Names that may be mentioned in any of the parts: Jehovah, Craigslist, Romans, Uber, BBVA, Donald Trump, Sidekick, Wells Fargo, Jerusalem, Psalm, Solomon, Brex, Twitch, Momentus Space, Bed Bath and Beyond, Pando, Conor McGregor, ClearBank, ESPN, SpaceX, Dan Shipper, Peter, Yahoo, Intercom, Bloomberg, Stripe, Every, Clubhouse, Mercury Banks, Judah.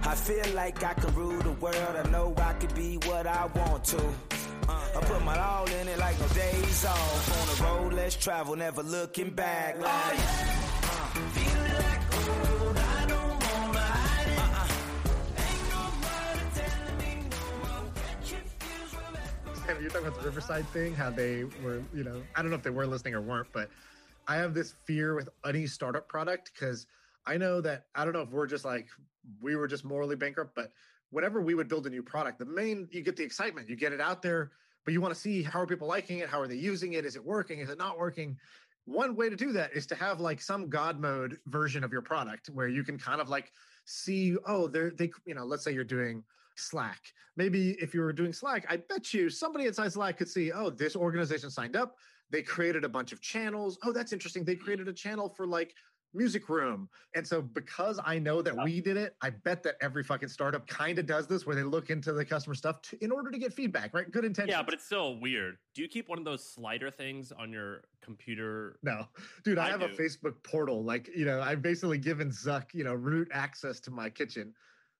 I feel like I could rule the world. I know I could be what I want to. I put my all in it like no days off. On the road, let's travel, never looking back. Like, feel like gold, I don't want to hide it. Ain't nobody telling me no more. That confused from Sam, you're talking about the Riverside thing, how they were, you know, I don't know if they were listening or weren't, but I have this fear with any startup product because I know that, I don't know if we're just like, we were just morally bankrupt, but whenever we would build a new product, the main, you get the excitement, you get it out there, but you want to see how are people liking it? How are they using it? Is it working? Is it not working? One way to do that is to have like some God mode version of your product where you can kind of like see, oh, they, you know, let's say you're doing Slack. Maybe if you were doing Slack, I bet you somebody inside Slack could see, oh, this organization signed up. They created a bunch of channels. Oh, that's interesting. They created a channel for like music room. And so because I know that we did it, I bet that every fucking startup kind of does this where they look into the customer stuff in order to get feedback, right? Good intention. Yeah, but it's still weird. Do you keep one of those slider things on your computer? No. Dude, I have a Facebook portal. Like, you know, I've basically given Zuck, you know, root access to my kitchen.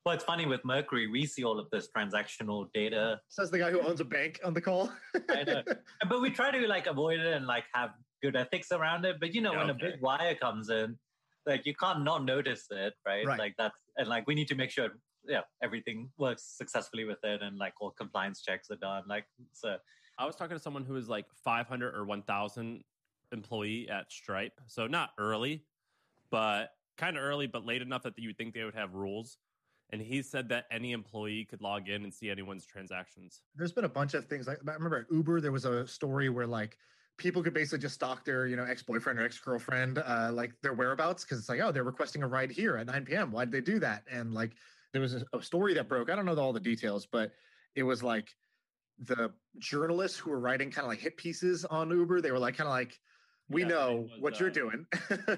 Well, it's funny with Mercury, we see all of this transactional data. Says the guy who owns a bank on the call. I know. But we try to like avoid it and like have good ethics around it. But you know, when a big wire comes in, like you can't not notice it, right? Like that's, and like we need to make sure everything works successfully with it and like all compliance checks are done. Like, so I was talking to someone who is like 500 or 1,000 employee at Stripe. So not early, but kind of early, but late enough that you would think they would have rules. And he said that any employee could log in and see anyone's transactions. There's been a bunch of things. Like I remember at Uber, there was a story where like people could basically just stalk their, you know, ex-boyfriend or ex-girlfriend, like their whereabouts. Cause it's like, oh, they're requesting a ride here at 9 p.m. Why did they do that? And like, there was a story that broke. I don't know all the details, but it was like the journalists who were writing kind of like hit pieces on Uber. They were like, kind of like, we know what you're doing.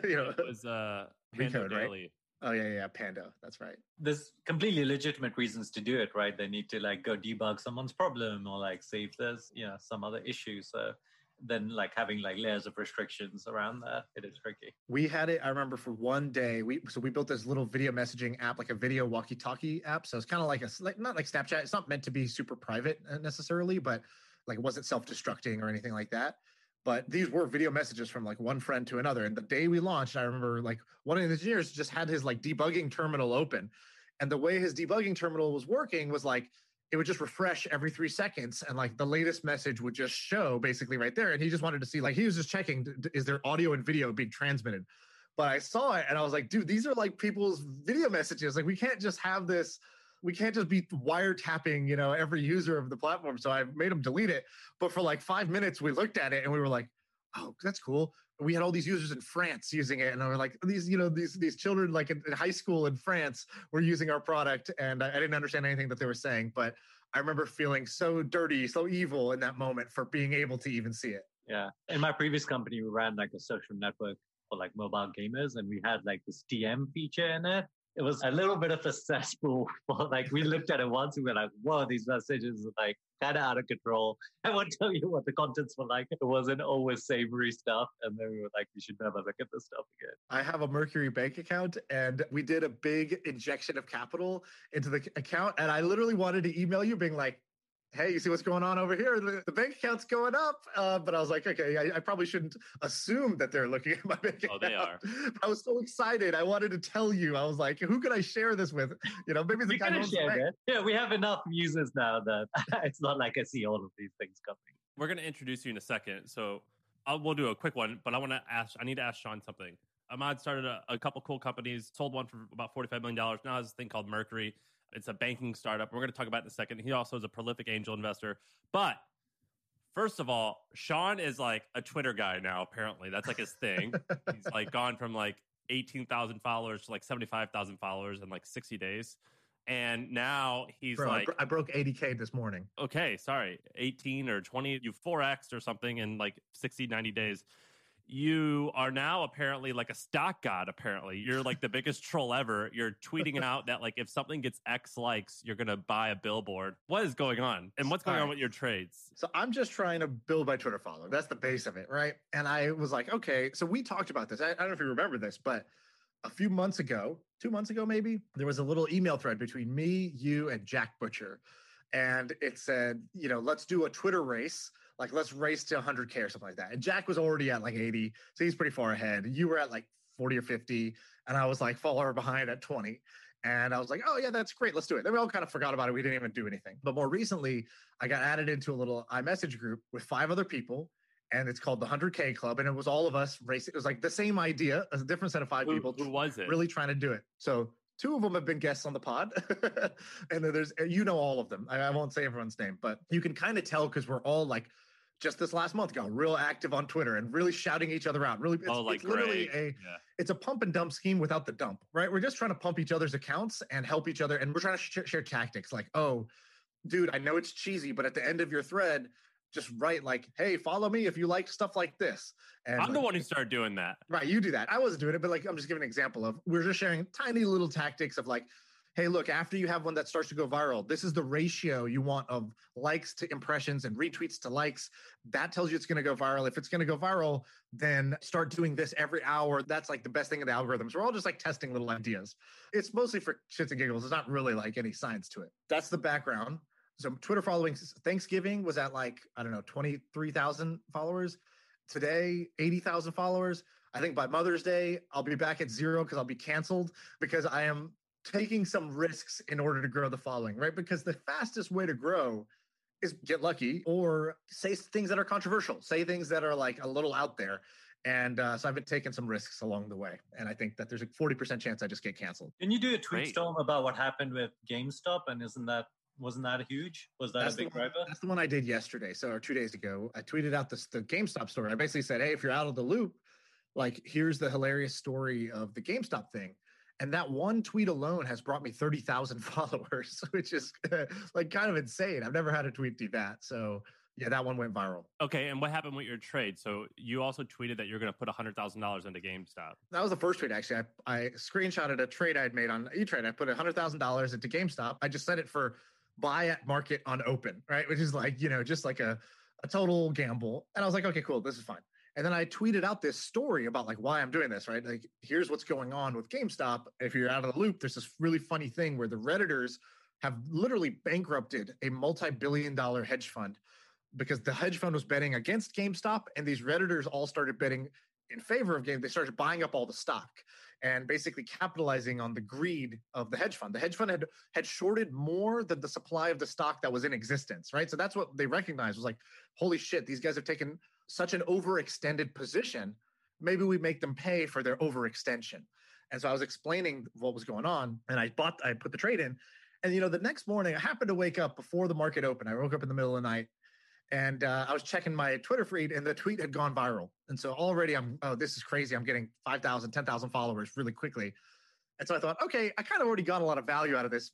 You know, it was Pando Daily. Right? Oh, yeah, Pando. That's right. There's completely legitimate reasons to do it, right? They need to like go debug someone's problem or like see if there's, you know, some other issue. So then like having like layers of restrictions around that, it is tricky. We had it, I remember for one day, we built this little video messaging app, like a video walkie-talkie app. So it's kind of like not like Snapchat. It's not meant to be super private necessarily, but like it wasn't self-destructing or anything like that. But these were video messages from like one friend to another. And the day we launched, I remember like one of the engineers just had his like debugging terminal open. And the way his debugging terminal was working was like, it would just refresh every 3 seconds. And like the latest message would just show basically right there. And he just wanted to see, like, he was just checking, is there audio and video being transmitted? But I saw it and I was like, dude, these are like people's video messages. Like we can't just have this. We can't just be wiretapping, you know, every user of the platform. So I made them delete it. But for like 5 minutes, we looked at it and we were like, oh, that's cool. We had all these users in France using it. And I was like, these, you know, these children like in high school in France were using our product. And I didn't understand anything that they were saying. But I remember feeling so dirty, so evil in that moment for being able to even see it. Yeah. In my previous company, we ran like a social network for like mobile gamers. And we had like this DM feature in it. It was a little bit of a cesspool. Like we looked at it once and we were like, whoa, these messages are like kind of out of control. I won't tell you what the contents were like. It wasn't always savory stuff. And then we were like, we should never look at this stuff again. I have a Mercury Bank account and we did a big injection of capital into the account. And I literally wanted to email you being like, hey, you see what's going on over here? The bank account's going up. But I was like, okay, I probably shouldn't assume that they're looking at my bank account. Oh, they are. I was so excited. I wanted to tell you. I was like, who could I share this with? You know, maybe the guy who's sharing. Yeah, we have enough users now that it's not like I see all of these things coming. We're going to introduce you in a second. So we'll do a quick one, but I need to ask Sean something. Immad started a couple cool companies, sold one for about $45 million. Now has this thing called Mercury. It's a banking startup. We're going to talk about it in a second. He also is a prolific angel investor. But first of all, Sean is like a Twitter guy now, apparently. That's like his thing. He's like gone from like 18,000 followers to like 75,000 followers in like 60 days. And now he's I broke 80K this morning. Okay, sorry. 18 or 20, you 4X'd or something in like 60, 90 days. You are now apparently like a stock god, apparently. You're like the biggest troll ever. You're tweeting out that like if something gets X likes, you're going to buy a billboard. What is going on? And what's going on with your trades? So I'm just trying to build my Twitter following. That's the base of it, right? And I was like, okay, so we talked about this. I don't know if you remember this, but a few months ago, 2 months ago maybe, there was a little email thread between me, you, and Jack Butcher. And it said, you know, let's do a Twitter race. Like, let's race to 100K or something like that. And Jack was already at like 80. So he's pretty far ahead. You were at like 40 or 50. And I was like far behind at 20. And I was like, oh, yeah, that's great. Let's do it. Then we all kind of forgot about it. We didn't even do anything. But more recently, I got added into a little iMessage group with 5 other people. And it's called the 100K Club. And it was all of us racing. It was like the same idea, a different set of 5 people. Who was it? Really trying to do it. So 2 of them have been guests on the pod. And then there's, you know, all of them. I won't say everyone's name, but you can kind of tell because we're all like, just this last month got real active on Twitter and really shouting each other out. Really, it's literally it's a pump and dump scheme without the dump, right? We're just trying to pump each other's accounts and help each other. And we're trying to share tactics like, oh, dude, I know it's cheesy, but at the end of your thread, just write like, hey, follow me if you like stuff like this. And I'm the one who started doing that. Right, you do that. I wasn't doing it, but like I'm just giving an example of we're just sharing tiny little tactics of like, hey, look, after you have one that starts to go viral, this is the ratio you want of likes to impressions and retweets to likes. That tells you it's going to go viral. If it's going to go viral, then start doing this every hour. That's like the best thing in the algorithms. We're all just like testing little ideas. It's mostly for shits and giggles. It's not really like any science to it. That's the background. So Twitter following Thanksgiving was at like, I don't know, 23,000 followers. Today, 80,000 followers. I think by Mother's Day, I'll be back at 0 because I'll be canceled because I am taking some risks in order to grow the following, right? Because the fastest way to grow is get lucky or say things that are controversial, say things that are like a little out there. And so I've been taking some risks along the way. And I think that there's a 40% chance I just get canceled. Can you do a tweet storm about what happened with GameStop? And wasn't that huge? Was that a big driver? That's the one I did yesterday. So, or 2 days ago, I tweeted out the GameStop story. I basically said, hey, if you're out of the loop, like, here's the hilarious story of the GameStop thing. And that one tweet alone has brought me 30,000 followers, which is like kind of insane. I've never had a tweet do that. So yeah, that one went viral. Okay. And what happened with your trade? So you also tweeted that you're going to put $100,000 into GameStop. That was the first tweet, actually. I screenshotted a trade I'd made on E-Trade. I put $100,000 into GameStop. I just set it for buy at market on open, right? Which is like, you know, just like a total gamble. And I was like, okay, cool. This is fine. And then I tweeted out this story about like why I'm doing this, right? Like, here's what's going on with GameStop. If you're out of the loop, there's this really funny thing where the Redditors have literally bankrupted a multi-billion dollar hedge fund because the hedge fund was betting against GameStop and these Redditors all started betting in favor of GameStop. They started buying up all the stock and basically capitalizing on the greed of the hedge fund. The hedge fund had shorted more than the supply of the stock that was in existence, right? So that's what they recognized was like, holy shit, these guys have taken such an overextended position, maybe we make them pay for their overextension. And so I was explaining what was going on and I put the trade in. And, you know, the next morning I happened to wake up before the market opened. I woke up in the middle of the night and I was checking my Twitter feed and the tweet had gone viral. And so already this is crazy. I'm getting 5,000, 10,000 followers really quickly. And so I thought, okay, I kind of already got a lot of value out of this.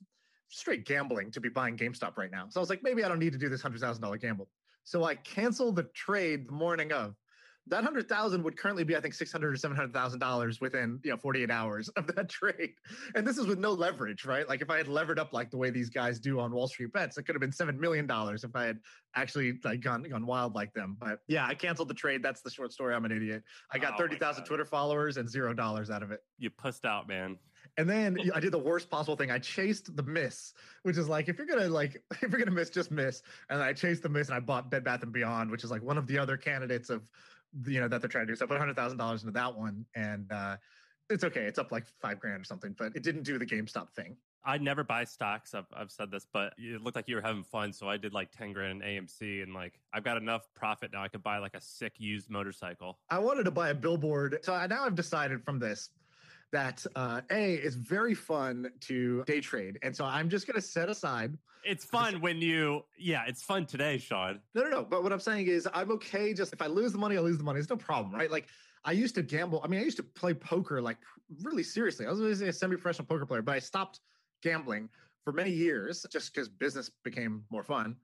Straight gambling to be buying GameStop right now. So I was like, maybe I don't need to do this $100,000 gamble. So I canceled the trade the morning of. That $100,000 would currently be, I think, $600,000 or $700,000 within 48 hours of that trade. And this is with no leverage, right? Like if I had levered up like the way these guys do on Wall Street Bets, it could have been $7 million if I had actually like gone wild like them. But yeah, I canceled the trade. That's the short story. I'm an idiot. I got 30,000 Twitter followers and $0 out of it. You pussed out, man. And then I did the worst possible thing. I chased the miss, which is like, if you're gonna miss, just miss. And I chased the miss and I bought Bed Bath and Beyond, which is like one of the other candidates of, that they're trying to do. So I put $100,000 into that one and it's okay. It's up like $5,000 or something, but it didn't do the GameStop thing. I never buy stocks. I've said this, but it looked like you were having fun. So I did like $10,000 in AMC and like, I've got enough profit now. I could buy like a sick used motorcycle. I wanted to buy a billboard. So I've decided from this that it's very fun to day trade. And so I'm just going to set aside. It's fun it's fun today, Sean. No. But what I'm saying is I'm okay. Just if I lose the money, I'll lose the money. It's no problem, right? Like I used to gamble. I mean, I used to play poker like really seriously. I was a semi-professional poker player, but I stopped gambling for many years just because business became more fun.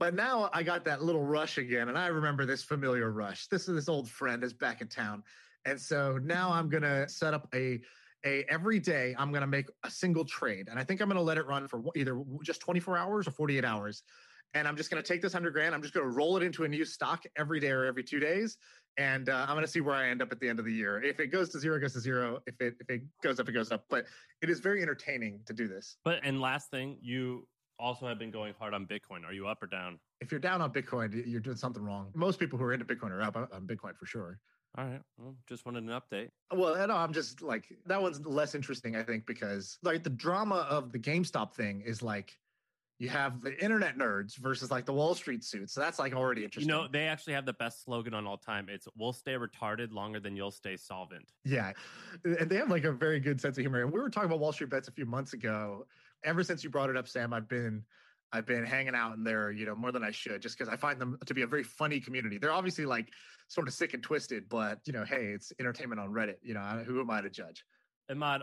But now I got that little rush again. And I remember this familiar rush. This is this old friend is back in town. And so now I'm going to set up a every day I'm going to make a single trade. And I think I'm going to let it run for either just 24 hours or 48 hours. And I'm just going to take this $100,000. I'm just going to roll it into a new stock every day or every 2 days. And I'm going to see where I end up at the end of the year. If it goes to zero, it goes to zero. If it goes up, it goes up. But it is very entertaining to do this. But, and last thing, you also have been going hard on Bitcoin. Are you up or down? If you're down on Bitcoin, you're doing something wrong. Most people who are into Bitcoin are up on Bitcoin for sure. All right. Well, just wanted an update. Well, no, I'm just like, that one's less interesting, I think, because like the drama of the GameStop thing is like, you have the internet nerds versus like the Wall Street suits. So that's like already interesting. You know, they actually have the best slogan on all time. It's, we'll stay retarded longer than you'll stay solvent. Yeah. And they have like a very good sense of humor. And we were talking about Wall Street Bets a few months ago. Ever since you brought it up, Sam, I've been hanging out in there, you know, more than I should, just because I find them to be a very funny community. They're obviously like sort of sick and twisted, but you know, hey, it's entertainment on Reddit. You know, who am I to judge? Immad,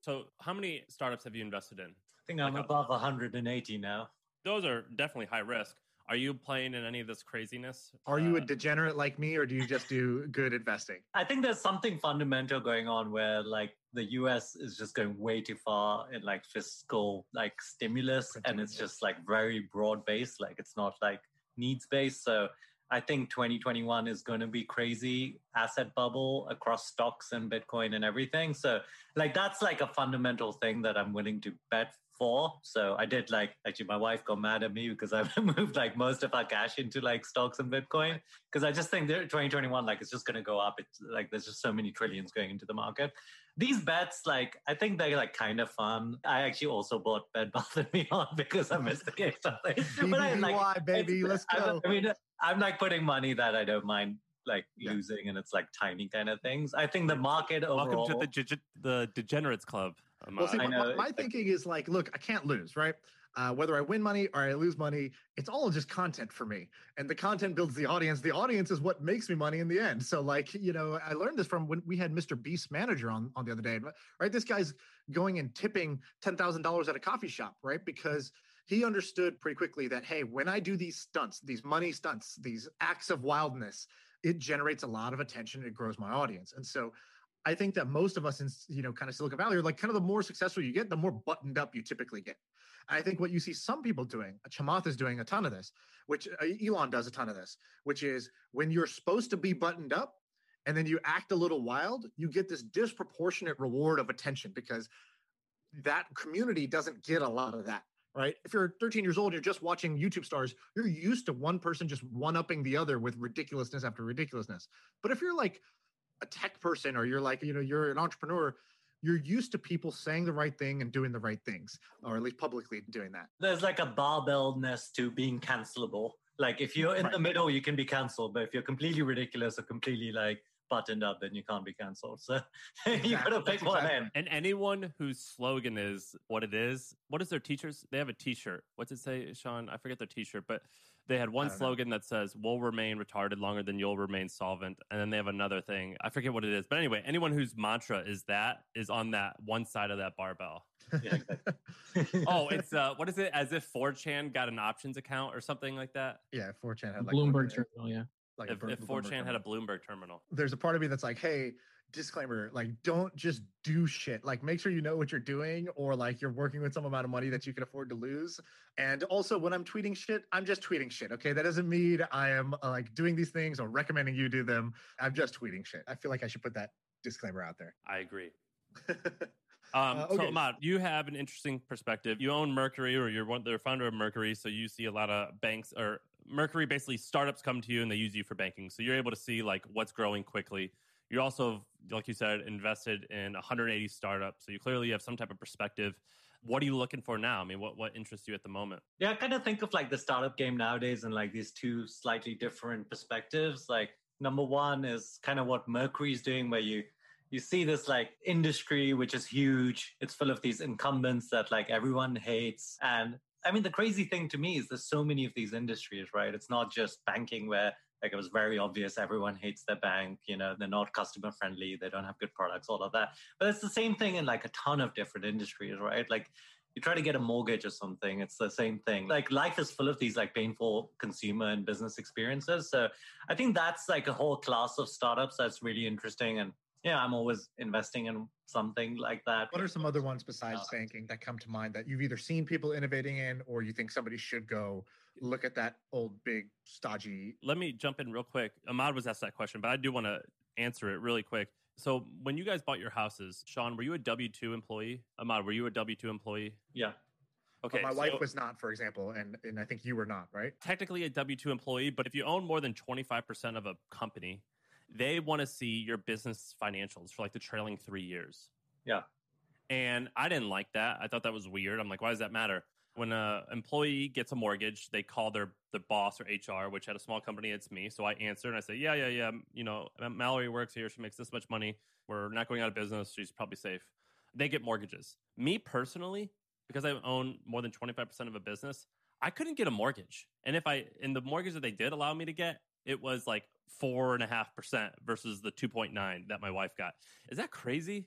so how many startups have you invested in? I think I'm above 180 now. Those are definitely high risk. Are you playing in any of this craziness? Are you a degenerate like me, or do you just do good investing? I think there's something fundamental going on where like the US is just going way too far in like fiscal like stimulus. And it's just like very broad based. Like it's not like needs based. So I think 2021 is going to be crazy asset bubble across stocks and Bitcoin and everything. So like, that's like a fundamental thing that I'm willing to bet for. So I did actually my wife got mad at me because I've moved like most of our cash into like stocks and Bitcoin. Cause I just think that 2021, like it's just going to go up. It's like, there's just so many trillions going into the market. These bets, like, I think they're like kind of fun. I actually also bought Bed Bath and Beyond because I missed the game something. BBVA, baby, let's go. I mean, I'm like putting money that I don't mind like losing, and it's like tiny kind of things. I think the market overall. Welcome to the Degenerates Club. Well, see, my thinking is like, look, I can't lose, right? Whether I win money or I lose money, it's all just content for me. And the content builds the audience. The audience is what makes me money in the end. So like, you know, I learned this from when we had Mr. Beast's manager on the other day, right? This guy's going and tipping $10,000 at a coffee shop, right? Because he understood pretty quickly that, hey, when I do these stunts, these money stunts, these acts of wildness, it generates a lot of attention. It grows my audience. And so I think that most of us in, you know, kind of Silicon Valley are like kind of the more successful you get, the more buttoned up you typically get. I think what you see some people doing, Chamath is doing a ton of this, which Elon does a ton of this, which is when you're supposed to be buttoned up and then you act a little wild, you get this disproportionate reward of attention because that community doesn't get a lot of that. Right? If you're 13 years old, you're just watching YouTube stars, you're used to one person just one-upping the other with ridiculousness after ridiculousness. But if you're like a tech person or you're like, you know, you're an entrepreneur, you're used to people saying the right thing and doing the right things, or at least publicly doing that. There's like a barbellness to being cancelable. Like if you're in the middle, you can be canceled. But if you're completely ridiculous or completely like buttoned up, then you can't be canceled. So you gotta pick one end. And anyone whose slogan is what it is, what is their teachers? They have a t-shirt. What's it say, Sean? I forget their t-shirt, but they had one slogan that says, we'll remain retarded longer than you'll remain solvent. And then they have another thing. I forget what it is. But anyway, anyone whose mantra is that is on that one side of that barbell. Yeah, exactly. Oh, it's, what is it? As if 4chan got an options account or something like that? Yeah, 4chan had like Bloomberg Terminal, yeah. Like if 4chan had a Bloomberg terminal. There's a part of me that's like, hey, disclaimer, like don't just do shit. Like make sure you know what you're doing, or like you're working with some amount of money that you can afford to lose. And also when I'm tweeting shit, I'm just tweeting shit. Okay. That doesn't mean I am like doing these things or recommending you do them. I'm just tweeting shit. I feel like I should put that disclaimer out there. I agree. Okay. So Immad, you have an interesting perspective. You own Mercury, or you're the founder of Mercury, so you see a lot of banks, or Mercury basically startups come to you and they use you for banking. So you're able to see like what's growing quickly. You're also, like you said, invested in 180 startups. So you clearly have some type of perspective. What are you looking for now? I mean, what interests you at the moment? Yeah, I kind of think of like the startup game nowadays and like these two slightly different perspectives. Like number one is kind of what Mercury is doing, where you see this like industry, which is huge. It's full of these incumbents that like everyone hates. And I mean, the crazy thing to me is there's so many of these industries, right? It's not just banking where Like, it was very obvious. Everyone hates their bank. You know, they're not customer friendly. They don't have good products, all of that. But it's the same thing in like a ton of different industries, right? Like, you try to get a mortgage or something, it's the same thing. Like, life is full of these like painful consumer and business experiences. So I think that's like a whole class of startups that's really interesting. And yeah, I'm always investing in something like that. What are some other ones besides banking that come to mind that you've either seen people innovating in, or you think somebody should go look at that old, big, stodgy? Let me jump in real quick. Immad was asked that question, but I do want to answer it really quick. So when you guys bought your houses, Sean, were you a W-2 employee? Immad, were you a W-2 employee? Yeah. Okay. Well, my wife was not, for example, and I think you were not, right? Technically a W-2 employee, but if you own more than 25% of a company, they want to see your business financials for like the trailing 3 years. Yeah. And I didn't like that. I thought that was weird. I'm like, why does that matter? When an employee gets a mortgage, they call their boss or HR, which at a small company, it's me. So I answer and I say, yeah. You know, Mallory works here. She makes this much money. We're not going out of business. She's probably safe. They get mortgages. Me personally, because I own more than 25% of a business, I couldn't get a mortgage. And the mortgage that they did allow me to get, it was like 4.5% versus the 2.9 that my wife got. Is that crazy?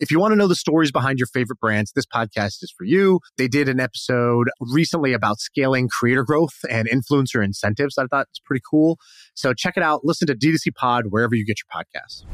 If you want to know the stories behind your favorite brands, this podcast is for you. They did an episode recently about scaling creator growth and influencer incentives. I thought it's pretty cool. So check it out. Listen to D2C Pod wherever you get your podcasts.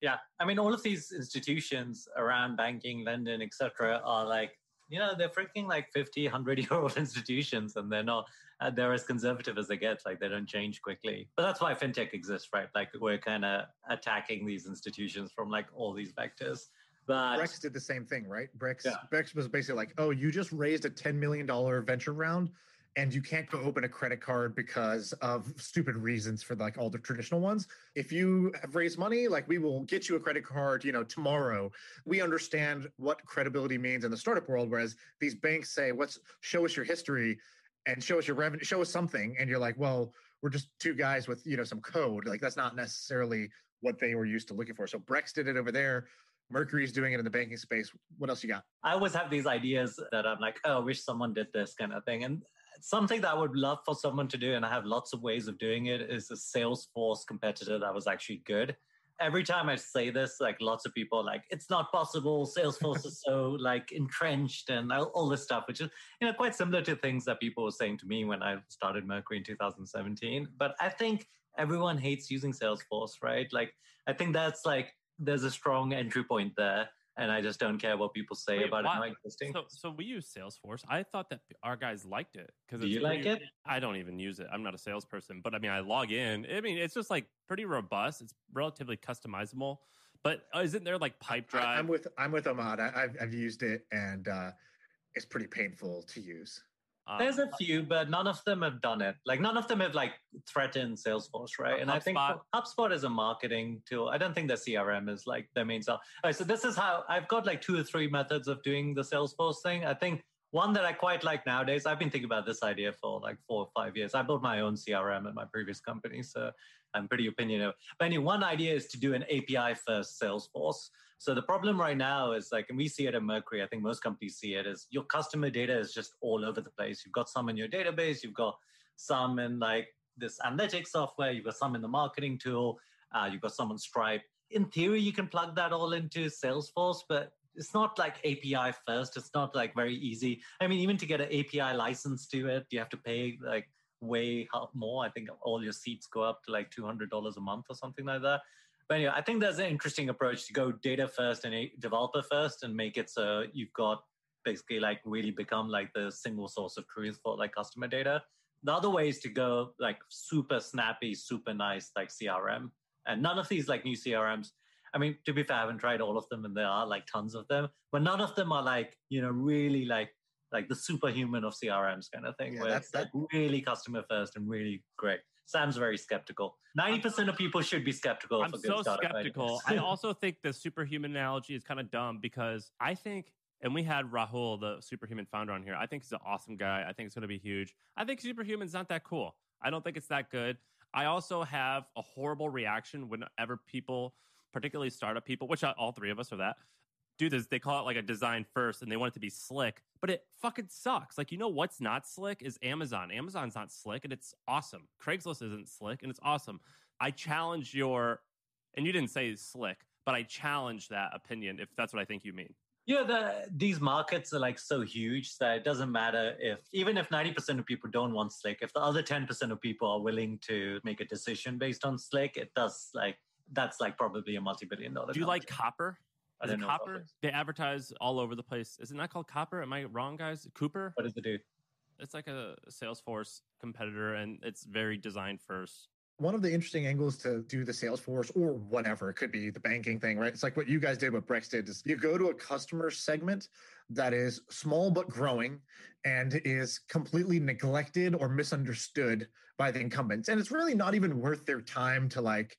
Yeah. I mean, all of these institutions around banking, lending, et cetera, are like, you know, they're freaking like 50, 100-year-old institutions, and they're as conservative as they get. Like, they don't change quickly. But that's why fintech exists, right? Like, we're kind of attacking these institutions from like all these vectors. But Brex did the same thing, right? Brex was basically like, oh, you just raised a $10 million venture round and you can't go open a credit card because of stupid reasons for like all the traditional ones. If you have raised money, like, we will get you a credit card, you know, tomorrow. We understand what credibility means in the startup world, whereas these banks say, show us your history and show us your revenue, show us something. And you're like, well, we're just two guys with, you know, some code. Like, that's not necessarily what they were used to looking for. So Brex did it over there. Mercury's doing it in the banking space. What else you got? I always have these ideas that I'm like, oh, I wish someone did this kind of thing. And something that I would love for someone to do, and I have lots of ways of doing it, is a Salesforce competitor that was actually good. Every time I say this, like, lots of people are like, it's not possible. Salesforce is so like entrenched and all this stuff, which is, you know, quite similar to things that people were saying to me when I started Mercury in 2017. But I think everyone hates using Salesforce, right? Like, I think that's like, there's a strong entry point there. And I just don't care what people say about it. So we use Salesforce. I thought that our guys liked it. Do you like it? I don't even use it. I'm not a salesperson. But I mean, I log in. I mean, it's just like pretty robust. It's relatively customizable. But isn't there like pipe drive? I'm with Immad. I've used it, and it's pretty painful to use. There's a few, but none of them have done it. Like, none of them have like threatened Salesforce, right? And HubSpot. I think HubSpot is a marketing tool. I don't think their CRM is like their main stuff. All right, so this is how I've got like 2 or 3 methods of doing the Salesforce thing. I think one that I quite like nowadays, I've been thinking about this idea for like 4 or 5 years. I built my own CRM at my previous company, so I'm pretty opinionative. But anyway, one idea is to do an API-first Salesforce. So the problem right now is like, and we see it at Mercury, I think most companies see it, is your customer data is just all over the place. You've got some in your database, you've got some in like this analytics software, you've got some in the marketing tool, you've got some on Stripe. In theory, you can plug that all into Salesforce, but it's not like API first. It's not like very easy. I mean, even to get an API license to it, you have to pay like way more. I think all your seats go up to like $200 a month or something like that. But anyway, I think there's an interesting approach to go data first and developer first and make it so you've got basically like really become like the single source of truth for like customer data. The other way is to go like super snappy, super nice like CRM. And none of these like new CRMs, I mean, to be fair, I haven't tried all of them, and there are like tons of them, but none of them are like, you know, really like the superhuman of CRMs kind of thing, where it's like really customer first and really great. Sam's very skeptical. 90% of people should be skeptical. I'm so skeptical. I also think the superhuman analogy is kind of dumb because I think, and we had Rahul, the Superhuman founder, on here. I think he's an awesome guy. I think it's going to be huge. I think Superhuman's not that cool. I don't think it's that good. I also have a horrible reaction whenever people, particularly startup people, which all three of us are that, do this. They call it like a design first and they want it to be slick, but it fucking sucks. Like, you know what's not slick is Amazon. Amazon's not slick and it's awesome. Craigslist isn't slick and it's awesome. I challenge your, and you didn't say slick, but I challenge that opinion if that's what I think you mean. Yeah, these markets are like so huge that it doesn't matter if, even if 90% of people don't want slick, if the other 10% of people are willing to make a decision based on slick, it does like, that's like probably a multi-billion-dollar. Do you like Copper? Is it Copper? They advertise all over the place. Isn't that called Copper? Am I wrong, guys? Cooper? What does it do? It's like a Salesforce competitor and it's very design first. One of the interesting angles to do the Salesforce or whatever, it could be the banking thing, right? It's like what you guys did, what Brex did, is you go to a customer segment that is small but growing and is completely neglected or misunderstood by the incumbents. And it's really not even worth their time to like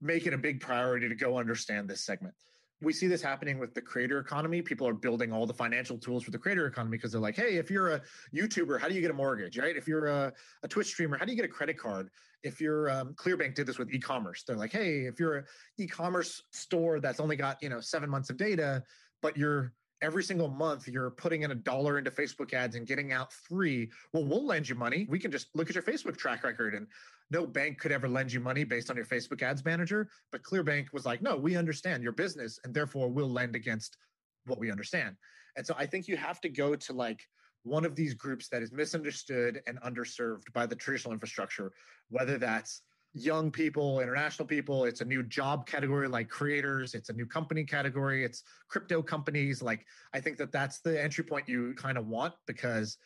make it a big priority to go understand this segment. We see this happening with the creator economy. People are building all the financial tools for the creator economy because they're like, hey, if you're a YouTuber, how do you get a mortgage, right? If you're a Twitch streamer, how do you get a credit card? If you're ClearBank did this with e-commerce. They're like, hey, if you're an e-commerce store that's only got 7 months of data, but you're every single month you're putting in $1 into Facebook ads and getting out $3, well, we'll lend you money. We can just look at your Facebook track record, and no bank could ever lend you money based on your Facebook ads manager. But ClearBank was like, no, we understand your business and therefore we'll lend against what we understand. And so I think you have to go to like one of these groups that is misunderstood and underserved by the traditional infrastructure, whether that's young people, international people, it's a new job category like creators, it's a new company category, it's crypto companies. Like, I think that that's the entry point you kind of want because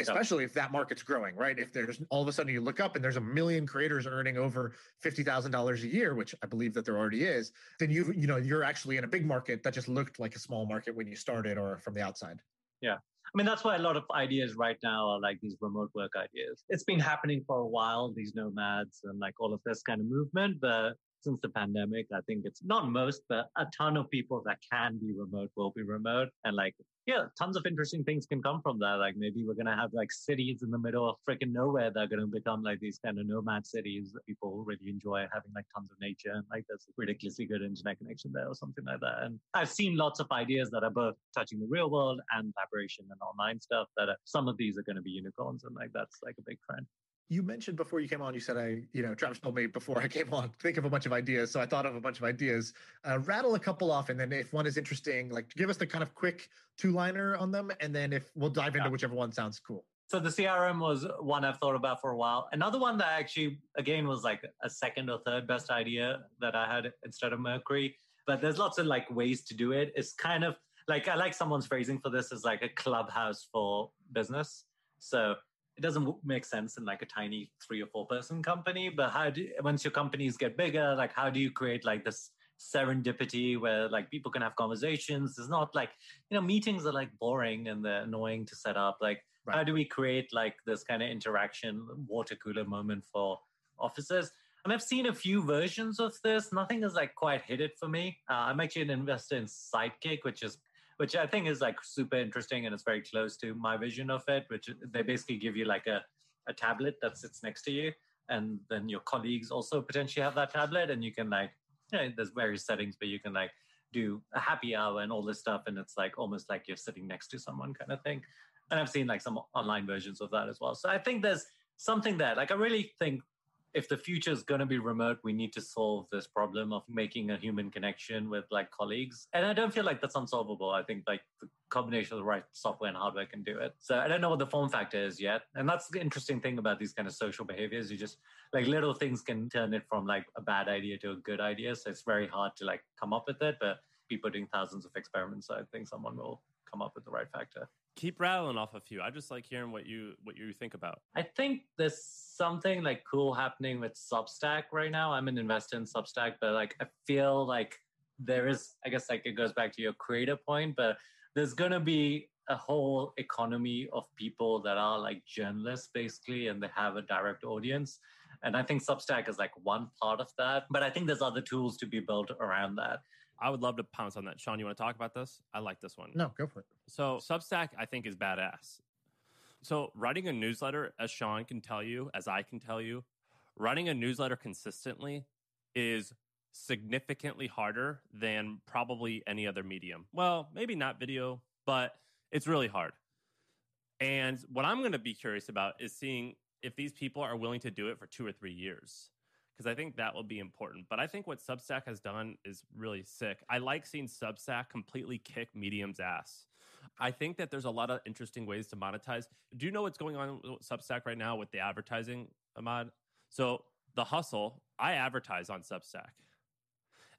especially if that market's growing, right? If there's all of a sudden you look up and there's 1 million creators earning over $50,000 a year, which I believe that there already is, then you're actually in a big market that just looked like a small market when you started or from the outside. Yeah. I mean, that's why a lot of ideas right now are like these remote work ideas. It's been happening for a while, these nomads and like all of this kind of movement. But since the pandemic, I think it's not most, but a ton of people that can be remote will be remote. And like, yeah, tons of interesting things can come from that. Like maybe we're going to have like cities in the middle of freaking nowhere that are going to become like these kind of nomad cities that people really enjoy having like tons of nature. And like there's a ridiculously good internet connection there or something like that. And I've seen lots of ideas that are both touching the real world and collaboration and online stuff that are, some of these are going to be unicorns. And like, that's like a big trend. You mentioned before you came on, you said, Travis told me before I came on, think of a bunch of ideas. So I thought of a bunch of ideas, rattle a couple off. And then if one is interesting, like give us the kind of quick two-liner on them. And then if we'll dive into whichever one sounds cool. So the CRM was one I've thought about for a while. Another one that actually, again, was like a second or third best idea that I had instead of Mercury. But there's lots of like ways to do it. It's kind of like, I like someone's phrasing for this is like a clubhouse for business. So it doesn't make sense in like a tiny 3 or 4 person company, but once your companies get bigger, like how do you create like this serendipity where like people can have conversations? It's not like, meetings are like boring and they're annoying to set up. Like right. How do we create like this kind of interaction, water cooler moment for offices? And I've seen a few versions of this. Nothing has like quite hit it for me. I'm actually an investor in Sidekick, which I think is like super interesting and it's very close to my vision of it, which they basically give you like a tablet that sits next to you. And then your colleagues also potentially have that tablet and you can like, there's various settings, but you can like do a happy hour and all this stuff. And it's like almost like you're sitting next to someone kind of thing. And I've seen like some online versions of that as well. So I think there's something there. Like I really think if the future is going to be remote, we need to solve this problem of making a human connection with like colleagues. And I don't feel like that's unsolvable. I think like the combination of the right software and hardware can do it. So I don't know what the form factor is yet. And that's the interesting thing about these kind of social behaviors. You just like little things can turn it from like a bad idea to a good idea. So it's very hard to like come up with it, but people are doing thousands of experiments. So I think someone will come up with the right factor. Keep rattling off a few. I just like hearing what you think about. I think there's something like cool happening with Substack right now. I'm an investor in Substack, but like I feel like there is, I guess like it goes back to your creator point, but there's going to be a whole economy of people that are like journalists basically, and they have a direct audience. And I think Substack is like one part of that. But I think there's other tools to be built around that. I would love to pounce on that. Sean, you want to talk about this? I like this one. No, go for it. So Substack, I think, is badass. So writing a newsletter, as Sean can tell you, as I can tell you, writing a newsletter consistently is significantly harder than probably any other medium. Well, maybe not video, but it's really hard. And what I'm going to be curious about is seeing if these people are willing to do it for 2 or 3 years, because I think that will be important. But I think what Substack has done is really sick. I like seeing Substack completely kick Medium's ass. I think that there's a lot of interesting ways to monetize. Do you know what's going on with Substack right now with the advertising, Immad? So The Hustle, I advertise on Substack,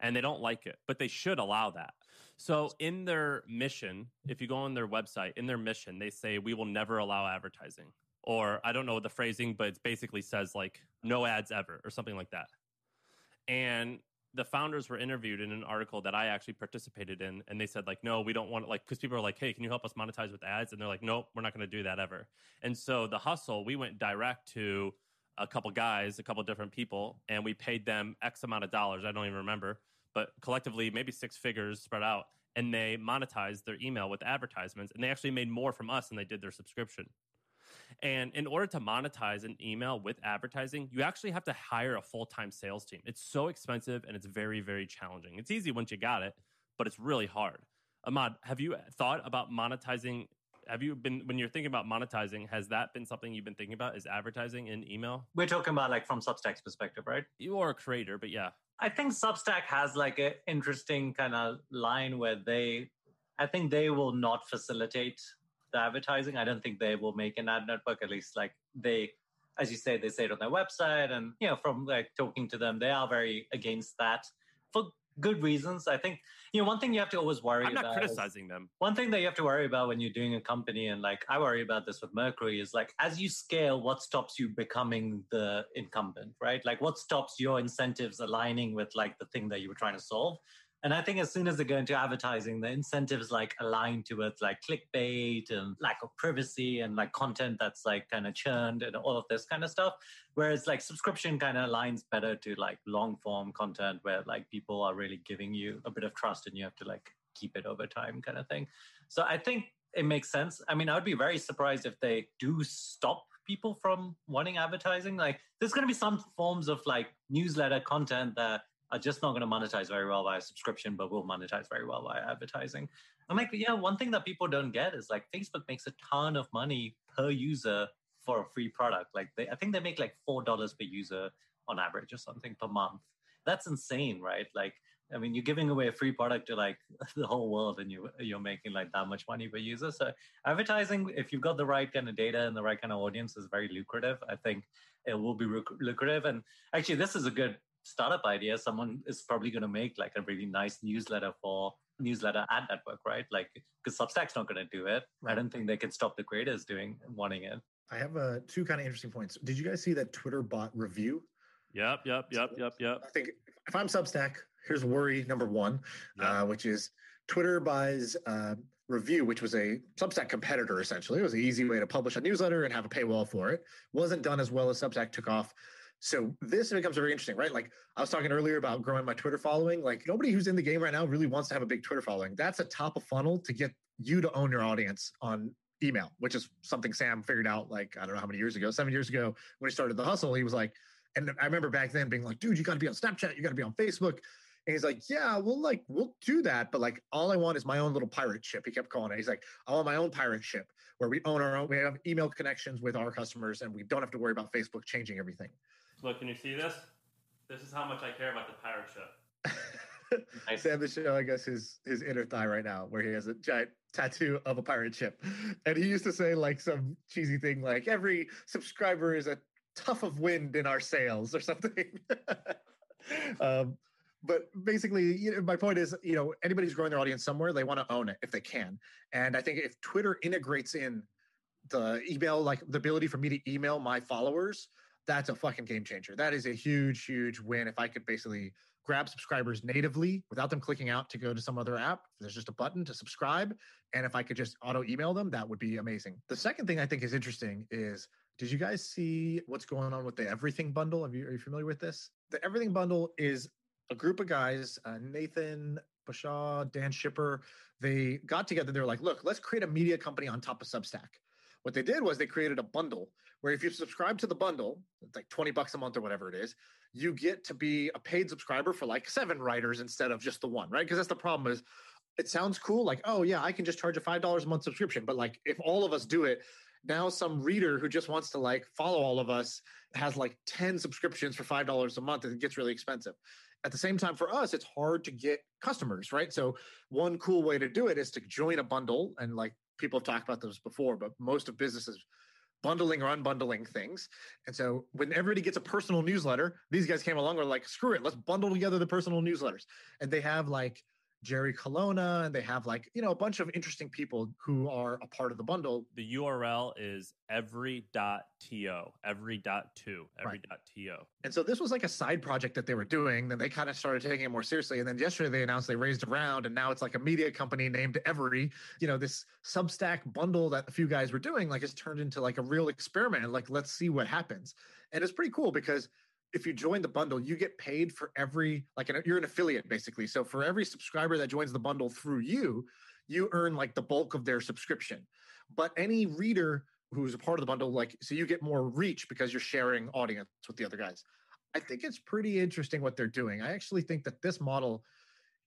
and they don't like it, but they should allow that. So in their mission, if you go on their website, in their mission, they say, we will never allow advertising. Or I don't know the phrasing, but it basically says like no ads ever or something like that. And the founders were interviewed in an article that I actually participated in. And they said like, no, we don't want it. Like, because people are like, hey, can you help us monetize with ads? And they're like, nope, we're not going to do that ever. And so The Hustle, we went direct to a couple guys, a couple different people, and we paid them X amount of dollars. I don't even remember, but collectively maybe 6 figures spread out. And they monetized their email with advertisements. And they actually made more from us than they did their subscription. And in order to monetize an email with advertising, you actually have to hire a full-time sales team. It's so expensive and it's very, very challenging. It's easy once you got it, but it's really hard. Immad, have you thought about monetizing? When you're thinking about monetizing, has that been something you've been thinking about, is advertising in email? We're talking about like from Substack's perspective, right? You are a creator, but yeah. I think Substack has like an interesting kind of line where I think they will not facilitate the advertising. I don't think they will make an ad network, at least like they, as you say, they say it on their website. And, you know, from like talking to them, they are very against that for good reasons. I think, you know, one thing you have to always worry about. I'm not criticizing them. One thing that you have to worry about when you're doing a company, and like I worry about this with Mercury, is like as you scale, what stops you becoming the incumbent, right? Like what stops your incentives aligning with like the thing that you were trying to solve? And I think as soon as they go into advertising, the incentives like align towards like clickbait and lack of privacy and like content that's like kind of churned and all of this kind of stuff. Whereas like subscription kind of aligns better to like long form content where like people are really giving you a bit of trust and you have to like keep it over time kind of thing. So I think it makes sense. I mean, I would be very surprised if they do stop people from wanting advertising. Like there's going to be some forms of like newsletter content that are just not going to monetize very well via subscription, but will monetize very well via advertising. I'm like, yeah, one thing that people don't get is like Facebook makes a ton of money per user for a free product. Like I think they make like $4 per user on average or something per month. That's insane, right? Like, I mean, you're giving away a free product to like the whole world and you're making like that much money per user. So advertising, if you've got the right kind of data and the right kind of audience, is very lucrative. I think it will be lucrative. And actually, this is a good startup idea. Someone is probably going to make like a really nice newsletter for newsletter ad network, right? Like, because Substack's not going to do it. Right. I don't think they can stop the creators wanting it. I have two kind of interesting points. Did you guys see that Twitter bot review? Yep. I think if I'm Substack, here's worry number one, which is Twitter buys review, which was a Substack competitor, essentially. It was an easy way to publish a newsletter and have a paywall for it. Wasn't done as well as Substack took off. So this becomes very interesting, right? Like I was talking earlier about growing my Twitter following. Like nobody who's in the game right now really wants to have a big Twitter following. That's a top of funnel to get you to own your audience on email, which is something Sam figured out like, I don't know how many years ago, 7 years ago when he started The Hustle. He was like, and I remember back then being like, dude, you got to be on Snapchat. You got to be on Facebook. And he's like, yeah, we'll do that. But like, all I want is my own little pirate ship. He kept calling it. He's like, I want my own pirate ship where we own our own, we have email connections with our customers and we don't have to worry about Facebook changing everything. Look, can you see this? This is how much I care about the pirate ship. Sam Bashaw, I guess, his inner thigh right now where he has a giant tattoo of a pirate ship. And he used to say like some cheesy thing, like every subscriber is a tuft of wind in our sails or something. But basically, you know, my point is, you know, anybody's growing their audience somewhere, they want to own it if they can. And I think if Twitter integrates in the email, like the ability for me to email my followers, that's a fucking game changer. That is a huge, huge win. If I could basically grab subscribers natively without them clicking out to go to some other app, there's just a button to subscribe. And if I could just auto email them, that would be amazing. The second thing I think is interesting is Did you guys see what's going on with the Everything Bundle? Are you familiar with this? The Everything Bundle is a group of guys, Nathan Bashaw, Dan Shipper. They got together. They were like, look, let's create a media company on top of Substack. What they did was they created a bundle where if you subscribe to the bundle, it's like $20 a month or whatever it is, you get to be a paid subscriber for like 7 writers instead of just the one, right? Because that's the problem is it sounds cool. Like, oh yeah, I can just charge a $5 a month subscription. But like if all of us do it, now some reader who just wants to like follow all of us has like 10 subscriptions for $5 a month and it gets really expensive. At the same time, for us, it's hard to get customers, right? So one cool way to do it is to join a bundle. And like people have talked about this before, but most of businesses bundling or unbundling things. And so when everybody gets a personal newsletter, these guys came along and were like, screw it, let's bundle together the personal newsletters. And they have like Jerry Colonna, and they have like, you know, a bunch of interesting people who are a part of the bundle. The URL is every.to. And so this was like a side project that they were doing. Then they kind of started taking it more seriously. And then yesterday they announced they raised a round, and now it's like a media company named Every. You know, this Substack bundle that a few guys were doing, like it's turned into like a real experiment. Like, let's see what happens. And it's pretty cool because if you join the bundle, you get paid for every, like you're an affiliate basically. So for every subscriber that joins the bundle through you, you earn like the bulk of their subscription. But any reader who's a part of the bundle, like, so you get more reach because you're sharing audience with the other guys. I think it's pretty interesting what they're doing. I actually think that this model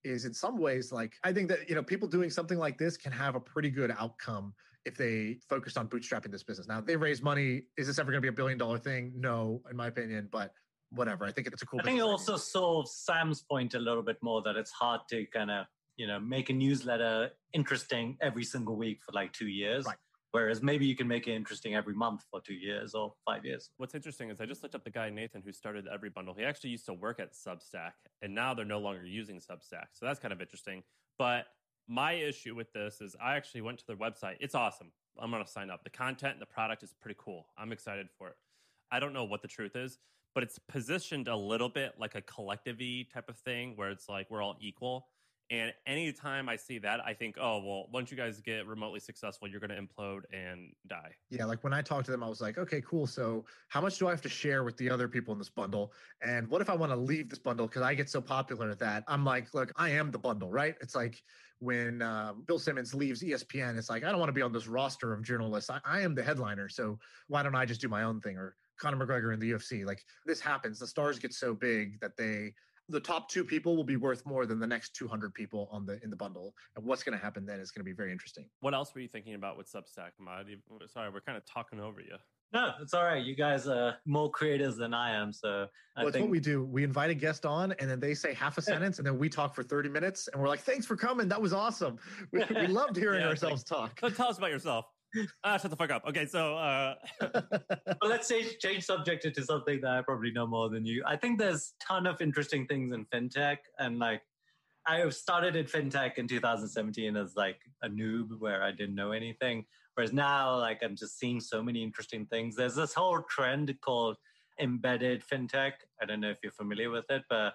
is in some ways like, I think that, you know, people doing something like this can have a pretty good outcome if they focused on bootstrapping this business. Now, they raise money. Is this ever going to be $1 billion thing? No, in my opinion, but whatever. I think it's a cool thing. I think it also solves Sam's point a little bit more, that it's hard to kind of, you know, make a newsletter interesting every single week for like 2 years. Right. Whereas maybe you can make it interesting every month for 2 years or 5 years. What's interesting is I just looked up the guy, Nathan, who started Every Bundle. He actually used to work at Substack, and now they're no longer using Substack. So that's kind of interesting. But my issue with this is I actually went to their website. It's awesome. I'm going to sign up. The content and the product is pretty cool. I'm excited for it. I don't know what the truth is, but it's positioned a little bit like a collective-y type of thing where it's like we're all equal. And anytime I see that, I think, oh, well, once you guys get remotely successful, you're going to implode and die. Yeah, like when I talked to them, I was like, okay, cool. So how much do I have to share with the other people in this bundle? And what if I want to leave this bundle because I get so popular that I'm like, look, I am the bundle, right? It's like when Bill Simmons leaves ESPN, it's like, I don't want to be on this roster of journalists. I am the headliner. So why don't I just do my own thing? Or Conor McGregor in the UFC. Like this happens. The stars get so big that the top 2 people will be worth more than the next 200 people in the bundle. And what's going to happen then is going to be very interesting. What else were you thinking about with Substack, Immad? Sorry, we're kind of talking over you. No, it's all right. You guys are more creators than I am. So that's what we do. We invite a guest on and then they say half a sentence and then we talk for 30 minutes and we're like, thanks for coming. That was awesome. We loved hearing ourselves talk. So tell us about yourself. Shut the fuck up. Okay, so... But let's change subject to something that I probably know more than you. I think there's a ton of interesting things in fintech. And like, I started in fintech in 2017 as like a noob where I didn't know anything. Whereas now, like, I'm just seeing so many interesting things. There's this whole trend called embedded fintech. I don't know if you're familiar with it, but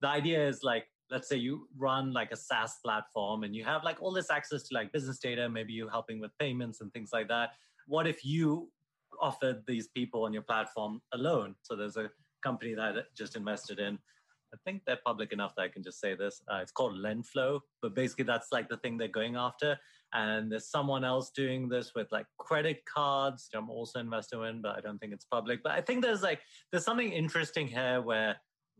the idea is like, let's say you run like a SaaS platform and you have like all this access to like business data, maybe you're helping with payments and things like that. What if you offered these people on your platform a loan? So there's a company that I just invested in. I think they're public enough that I can just say this. It's called LendFlow, but basically that's like the thing they're going after. And there's someone else doing this with like credit cards. I'm also invested in, but I don't think it's public. But I think there's something interesting here where,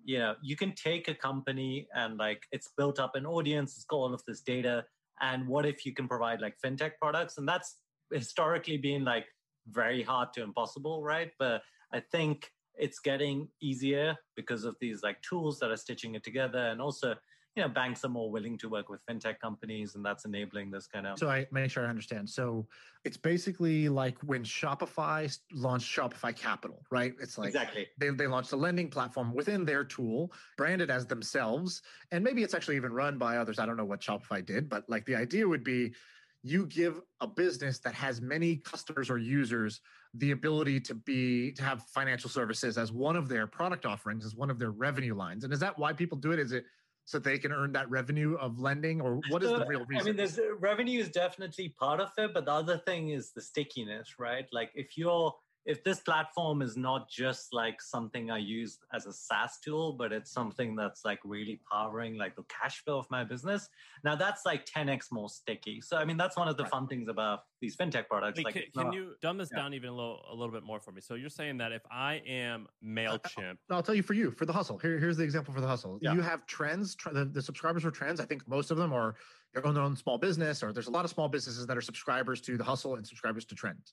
you know, you can take a company and like it's built up an audience, it's got all of this data. And what if you can provide like fintech products? And that's historically been like very hard to impossible, right? But I think it's getting easier because of these like tools that are stitching it together. And also, you know, banks are more willing to work with fintech companies, and that's enabling this kind of... So I make sure I understand. So it's basically like when Shopify launched Shopify Capital, right? It's like exactly they launched a lending platform within their tool, branded as themselves. And maybe it's actually even run by others. I don't know what Shopify did, but like the idea would be you give a business that has many customers or users the ability to have financial services as one of their product offerings, as one of their revenue lines. And is that why people do it? Is it so they can earn that revenue of lending, or what is the real reason? I mean, there's revenue is definitely part of it, but the other thing is the stickiness, right? Like if you're if this platform is not just like something I use as a SaaS tool, but it's something that's like really powering like the cash flow of my business, now that's like 10x more sticky. So, I mean, that's one of the fun things about these fintech products. Wait, like, can you dumb this down even a little bit more for me? So you're saying that if I am MailChimp. I'll tell you for the hustle. Here's the example for the hustle. Yeah. You have trends, the subscribers for trends. I think most of them are own their own small business, or there's a lot of small businesses that are subscribers to the hustle and subscribers to trends.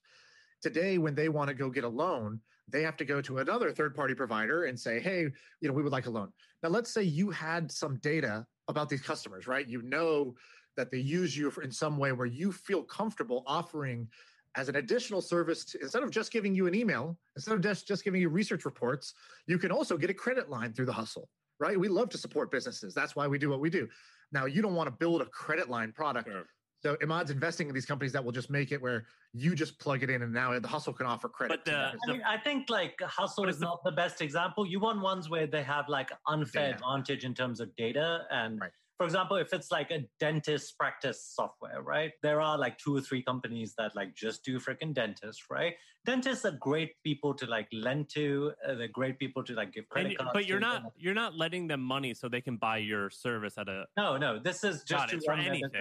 Today, when they want to go get a loan, they have to go to another third-party provider and say, hey, we would like a loan. Now, let's say you had some data about these customers, right? You know that they use you in some way where you feel comfortable offering as an additional service to, instead of just giving you an email, instead of just giving you research reports, you can also get a credit line through the hustle, right? We love to support businesses. That's why we do what we do. Now, you don't want to build a credit line product. Sure. So Immad's investing in these companies that will just make it where you just plug it in and now the hustle can offer credit. But I think like hustle is not the best example. You want ones where they have like unfair advantage in terms of data. And for example, if it's like a dentist practice software, right? There are like 2 or 3 companies that like just do freaking dentists, right? Dentists are great people to like lend to. They're great people to like give credit cards. But you're not letting them money so they can buy your service at a... No. This is just for anything.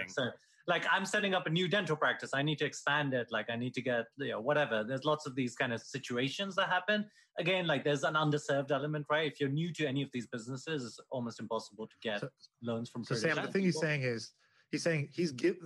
Like I'm setting up a new dental practice. I need to expand it. Like I need to get, whatever. There's lots of these kind of situations that happen. Again, like there's an underserved element, right? If you're new to any of these businesses, it's almost impossible to get loans from. So Sam, the thing he's saying is,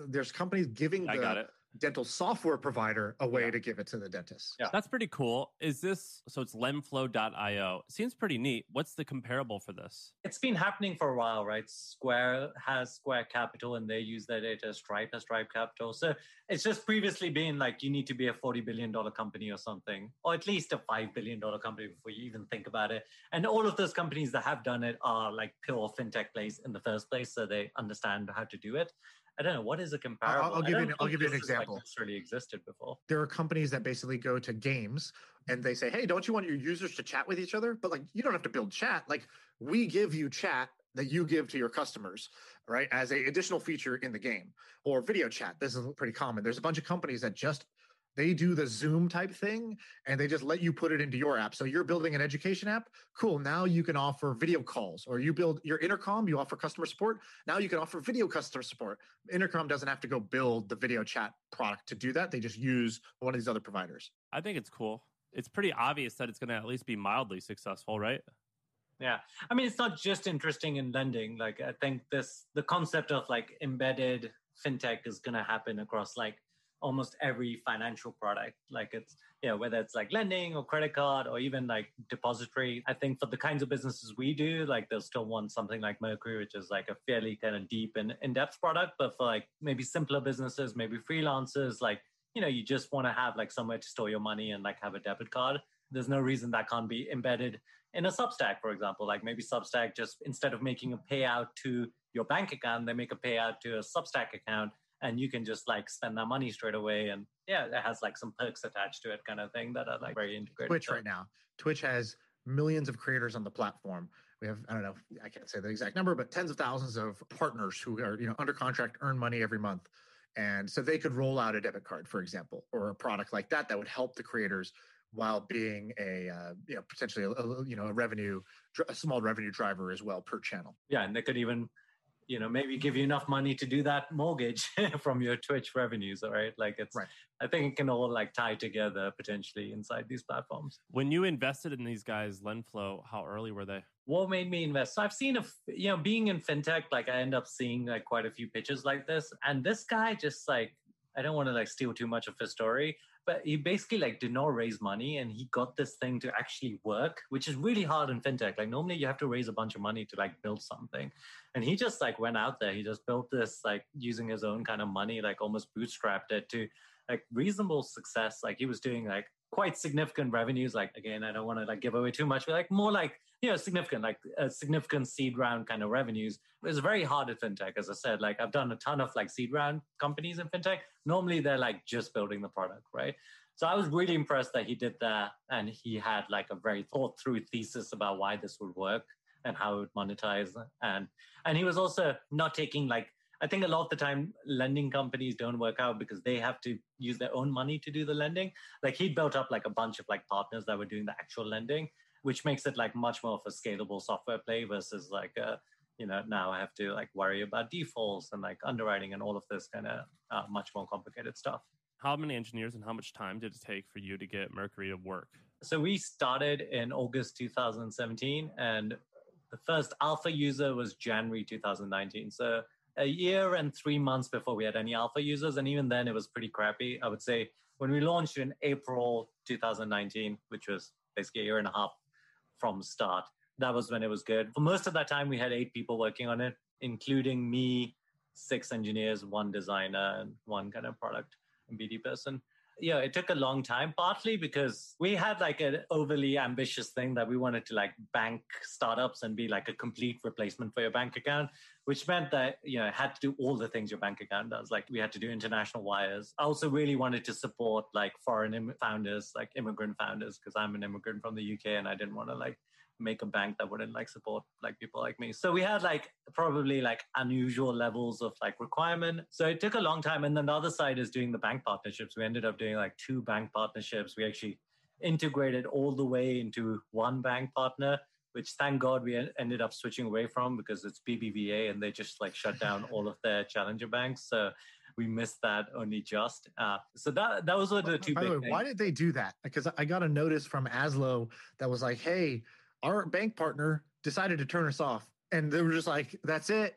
there's companies giving the dental software provider a way to give it to the dentist. Yeah. That's pretty cool. So it's LendFlow.io. It seems pretty neat. What's the comparable for this? It's been happening for a while, right? Square has Square Capital and they use their data. Stripe has Stripe Capital. So it's just previously been like, you need to be a $40 billion company or something, or at least a $5 billion company before you even think about it. And all of those companies that have done it are like pure fintech plays in the first place. So they understand how to do it. I don't know. What is a comparable? I'll give you an example. It's really existed before. There are companies that basically go to games and they say, hey, don't you want your users to chat with each other? But like, you don't have to build chat. Like we give you chat that you give to your customers, right? As an additional feature in the game or video chat. This is pretty common. There's a bunch of companies that they do the Zoom type thing and they just let you put it into your app. So you're building an education app. Cool. Now you can offer video calls, or you build your Intercom, you offer customer support. Now you can offer video customer support. Intercom doesn't have to go build the video chat product to do that. They just use one of these other providers. I think it's cool. It's pretty obvious that it's going to at least be mildly successful, right? Yeah. I mean, it's not just interesting in lending. Like I think the concept of like embedded fintech is going to happen across like almost every financial product, like it's, whether it's like lending or credit card or even like depository. I think for the kinds of businesses we do, like they'll still want something like Mercury, which is like a fairly kind of deep and in-depth product. But for like maybe simpler businesses, maybe freelancers, like, you just want to have like somewhere to store your money and like have a debit card. There's no reason that can't be embedded in a Substack, for example. Like maybe Substack just instead of making a payout to your bank account, they make a payout to a Substack account. And you can just like spend that money straight away. And it has like some perks attached to it kind of thing that are like very integrated. Twitch right now. Twitch has millions of creators on the platform. We have, I don't know, I can't say the exact number, but tens of thousands of partners who are, under contract, earn money every month. And so they could roll out a debit card, for example, or a product like that would help the creators while being a small revenue driver as well per channel. Yeah. And they could even, maybe give you enough money to do that mortgage from your Twitch revenues, all right? Like it's, I think it can all like tie together potentially inside these platforms. When you invested in these guys, LendFlow, how early were they? What made me invest? So I've seen, being in fintech, like I end up seeing like quite a few pitches like this. And this guy just like, I don't want to like steal too much of his story, but he basically like did not raise money and he got this thing to actually work, which is really hard in fintech. Like normally you have to raise a bunch of money to like build something. And he just like went out there. He just built this like using his own kind of money, like almost bootstrapped it to like reasonable success. Like he was doing like quite significant revenues. Like, again, I don't want to like give away too much, but like more like, significant, like a significant seed round kind of revenues. It's very hard at fintech. As I said, like I've done a ton of like seed round companies in fintech. Normally they're like just building the product, right? So I was really impressed that he did that. And he had like a very thought through thesis about why this would work and how it would monetize. And he was also not taking like I think a lot of the time lending companies don't work out because they have to use their own money to do the lending. Like he built up like a bunch of like partners that were doing the actual lending, which makes it like much more of a scalable software play versus like, you know, now I have to like worry about defaults and like underwriting and all of this kind of much more complicated stuff. How many engineers and how much time did it take for you to get Mercury to work? So we started in August 2017 and the first alpha user was January 2019. So a year and 3 months before we had any alpha users. And even then it was pretty crappy. I would say when we launched in April 2019, which was basically a year and a half from start, that was when it was good. For most of that time, we had 8 people working on it, including me, 6 engineers, 1 designer, and 1 kind of product and BD person. Yeah, it took a long time, partly because we had like an overly ambitious thing that we wanted to like bank startups and be like a complete replacement for your bank account, which meant that, you know, it had to do all the things your bank account does. Like we had to do international wires. I also really wanted to support like foreign founders, like immigrant founders, because I'm an immigrant from the UK and I didn't want to like make a bank that wouldn't like support like people like me. So we had like probably like unusual levels of like requirement. So it took a long time. And then the other side is doing the bank partnerships. We ended up doing like 2 bank partnerships. We actually integrated all the way into 1 bank partner, which thank God we ended up switching away from because it's BBVA and they just like shut down all of their challenger banks. So we missed that only just. So that was one of the 2 big things. Why did they do that? Because I got a notice from Aslo that was like, hey, our bank partner decided to turn us off. And they were just like, that's it.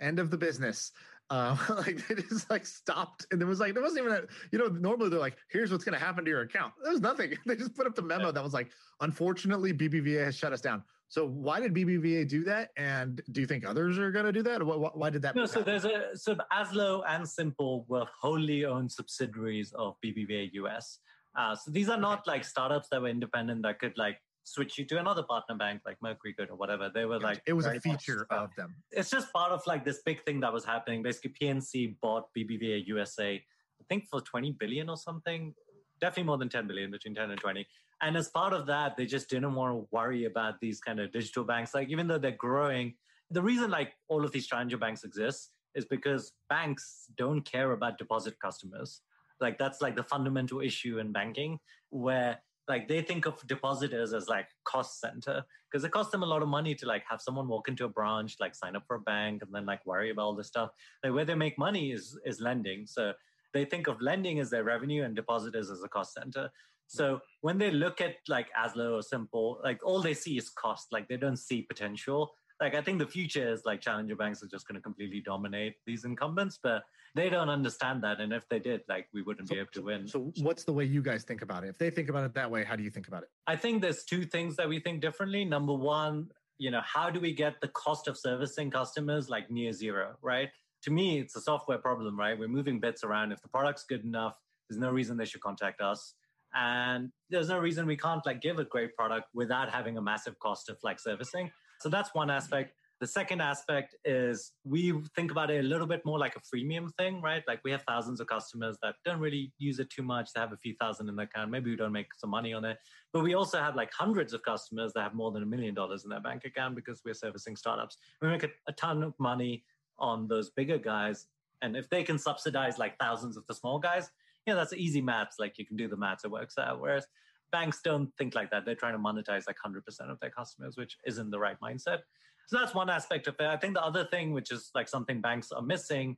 End of the business. Like they just like stopped. And there was like, there wasn't even, you know, normally they're like, here's what's going to happen to your account. There was nothing. They just put up the memo that was like, unfortunately, BBVA has shut us down. So why did BBVA do that? And do you think others are going to do that? Or why did that? No, so there's so Aslo and Simple were wholly owned subsidiaries of BBVA US. So these are not like startups that were independent that could like switch you to another partner bank like Mercury could or whatever. They were like... It was a feature of them. It's just part of like this big thing that was happening. Basically, PNC bought BBVA USA, I think for 20 billion or something. Definitely more than 10 billion, between 10 and 20. And as part of that, they just didn't want to worry about these kind of digital banks. Like even though they're growing, the reason like all of these challenger banks exist is because banks don't care about deposit customers. Like that's like the fundamental issue in banking where... Like they think of depositors as like cost center because it costs them a lot of money to like have someone walk into a branch, like sign up for a bank and then like worry about all this stuff. Like where they make money is lending. So they think of lending as their revenue and depositors as a cost center. So when they look at like Aslo or Simple, like all they see is cost. Like they don't see potential. Like I think the future is like challenger banks are just going to completely dominate these incumbents, but they don't understand that. And if they did, like we wouldn't be able to win. So what's the way you guys think about it? If they think about it that way, how do you think about it? I think there's 2 things that we think differently. Number one, you know, how do we get the cost of servicing customers like near zero, right? To me, it's a software problem, right? We're moving bits around. If the product's good enough, there's no reason they should contact us. And there's no reason we can't like give a great product without having a massive cost of like servicing. So that's one aspect. The second aspect is we think about it a little bit more like a freemium thing, right? Like we have thousands of customers that don't really use it too much. They have a few thousand in their account. Maybe we don't make some money on it. But we also have like hundreds of customers that have more than $1 million in their bank account because we're servicing startups. We make a ton of money on those bigger guys. And if they can subsidize like thousands of the small guys, you know, that's easy maths. Like you can do the maths, it works out. Whereas banks don't think like that. They're trying to monetize like 100% of their customers, which isn't the right mindset. So that's one aspect of it. I think the other thing, which is like something banks are missing,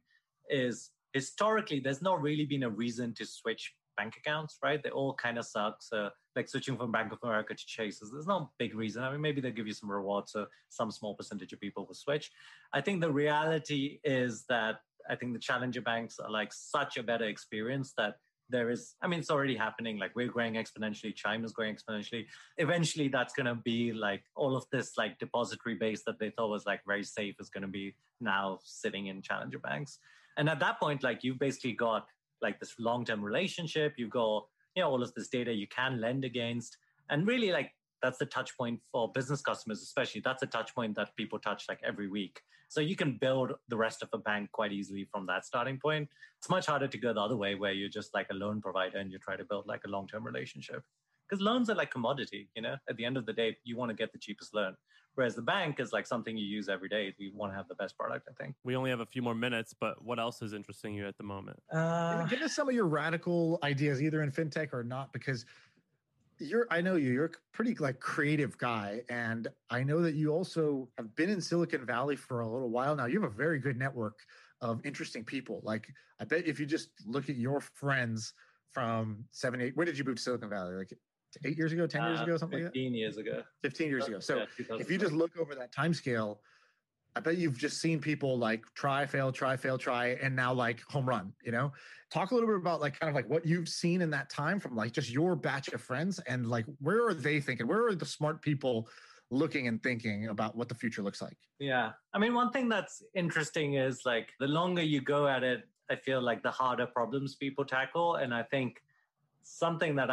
is historically, there's not really been a reason to switch bank accounts, right? They all kind of suck. So like switching from Bank of America to Chase, there's no big reason. I mean, maybe they'll give you some rewards. So some small percentage of people will switch. I think the reality is that I think the challenger banks are like such a better experience that there is, I mean, it's already happening. Like we're growing exponentially. Chime is growing exponentially. Eventually that's going to be like all of this like depository base that they thought was like very safe is going to be now sitting in challenger banks. And at that point, like you've basically got like this long-term relationship. You've got, you know, all of this data you can lend against. And really like that's the touch point for business customers, especially. That's a touch point that people touch like every week. So you can build the rest of a bank quite easily from that starting point. It's much harder to go the other way where you're just like a loan provider and you try to build like a long-term relationship. Because loans are like commodity, you know, at the end of the day, you want to get the cheapest loan. Whereas the bank is like something you use every day. You want to have the best product, I think. We only have a few more minutes, but what else is interesting you at the moment? Give us some of your radical ideas, either in fintech or not, because I know you're a pretty like creative guy. And I know that you also have been in Silicon Valley for a little while now. You have a very good network of interesting people. Like, I bet if you just look at your friends from 7, 8, when did you move to Silicon Valley? Like 8 years ago, 10 years ago, something like that? 15 years ago. 15 years ago. So yeah, if you just look over that time scale, I bet you've just seen people like try, fail, and now like home run, you know? Talk a little bit about like kind of like what you've seen in that time from like just your batch of friends and like where are they thinking? Where are the smart people looking and thinking about what the future looks like? Yeah. I mean, one thing that's interesting is like the longer you go at it, I feel like the harder problems people tackle. And I think something that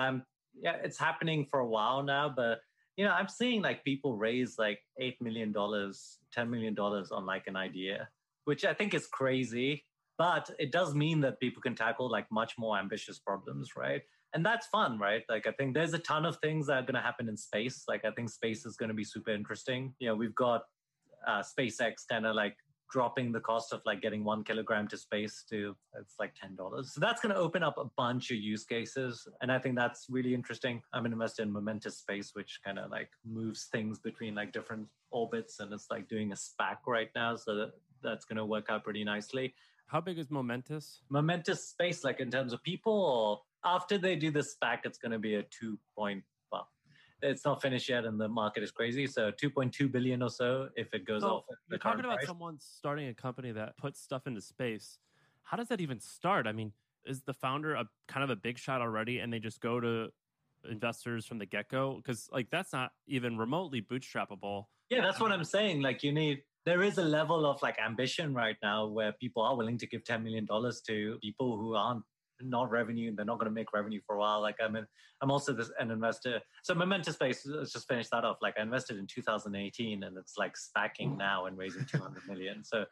it's happening for a while now, but you know, I'm seeing like people raise like $8 million, $10 million on like an idea, which I think is crazy, but it does mean that people can tackle like much more ambitious problems, right? And that's fun, right? Like, I think there's a ton of things that are going to happen in space. Like, I think space is going to be super interesting. You know, we've got SpaceX kind of like dropping the cost of like getting 1 kilogram to space to, it's like $10. So that's going to open up a bunch of use cases. And I think that's really interesting. I'm invested in Momentus Space, which kind of like moves things between like different orbits. And it's like doing a SPAC right now. So that's going to work out pretty nicely. How big is Momentus? Momentus Space, like in terms of people, after they do the SPAC, it's going to be a it's not finished yet and the market is crazy. So 2.2 billion or so if it goes off. You're talking about someone starting a company that puts stuff into space. How does that even start? I mean, is the founder kind of a big shot already and they just go to investors from the get-go? Because like that's not even remotely bootstrappable. Yeah, that's what I'm saying. Like there is a level of like ambition right now where people are willing to give $10 million to people who aren't not revenue, and they're not going to make revenue for a while. Like I'm also an investor. So Momentus Space, let's just finish that off. Like I invested in 2018 and it's like SPACing now and raising 200 million. So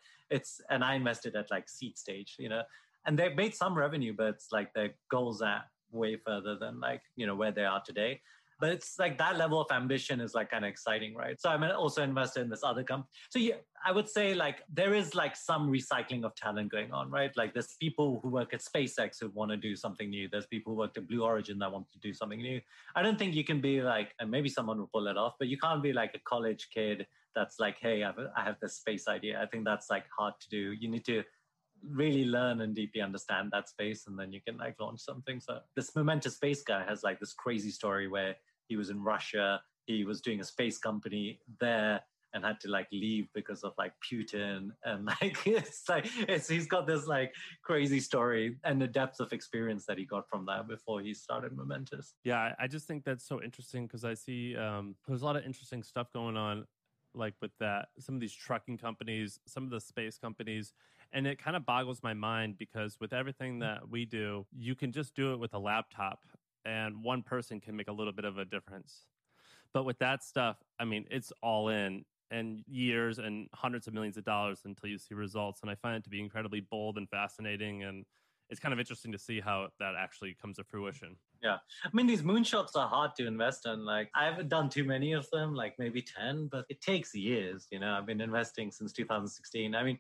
and I invested at like seed stage, you know, and they've made some revenue, but it's like their goals are way further than like, you know, where they are today. But it's like that level of ambition is like kind of exciting, right? So I'm also invested in this other company. So yeah, I would say like there is like some recycling of talent going on, right? Like there's people who work at SpaceX who want to do something new. There's people who worked at Blue Origin that want to do something new. I don't think you can be like, and maybe someone will pull it off, but you can't be like a college kid that's like, hey, I have this space idea. I think that's like hard to do. You need to really learn and deeply understand that space and then you can like launch something. So this Momentus Space guy has like this crazy story where he was in Russia, he was doing a space company there and had to like leave because of like Putin and he's got this like crazy story and the depth of experience that he got from that before he started Momentus. Yeah, I just think that's so interesting because I see there's a lot of interesting stuff going on like with that, some of these trucking companies, some of the space companies. And it kind of boggles my mind because with everything that we do, you can just do it with a laptop and one person can make a little bit of a difference. But with that stuff, I mean, it's all in and years and hundreds of millions of dollars until you see results. And I find it to be incredibly bold and fascinating. And it's kind of interesting to see how that actually comes to fruition. Yeah. I mean, these moonshots are hard to invest in. Like, I haven't done too many of them, like maybe 10, but it takes years. You know, I've been investing since 2016. I mean,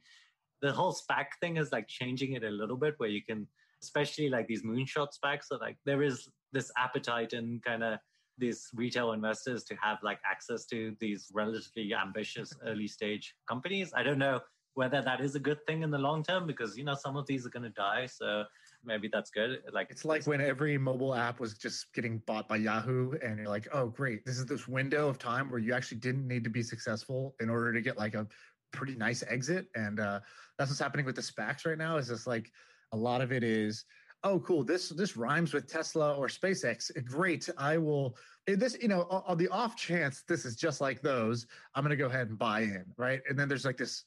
the whole SPAC thing is like changing it a little bit where you can, especially like these moonshot SPACs are like, there is this appetite and kind of these retail investors to have like access to these relatively ambitious early stage companies. I don't know whether that is a good thing in the long term, because, you know, some of these are going to die. So maybe that's good. Like it's like when every mobile app was just getting bought by Yahoo and you're like, oh, great. This is this window of time where you actually didn't need to be successful in order to get like a pretty nice exit. And that's what's happening with the SPACs right now is just like a lot of it is, oh, cool. This rhymes with Tesla or SpaceX. Great. I will, this, you know, on the off chance, this is just like those, I'm going to go ahead and buy in. Right. And then there's like this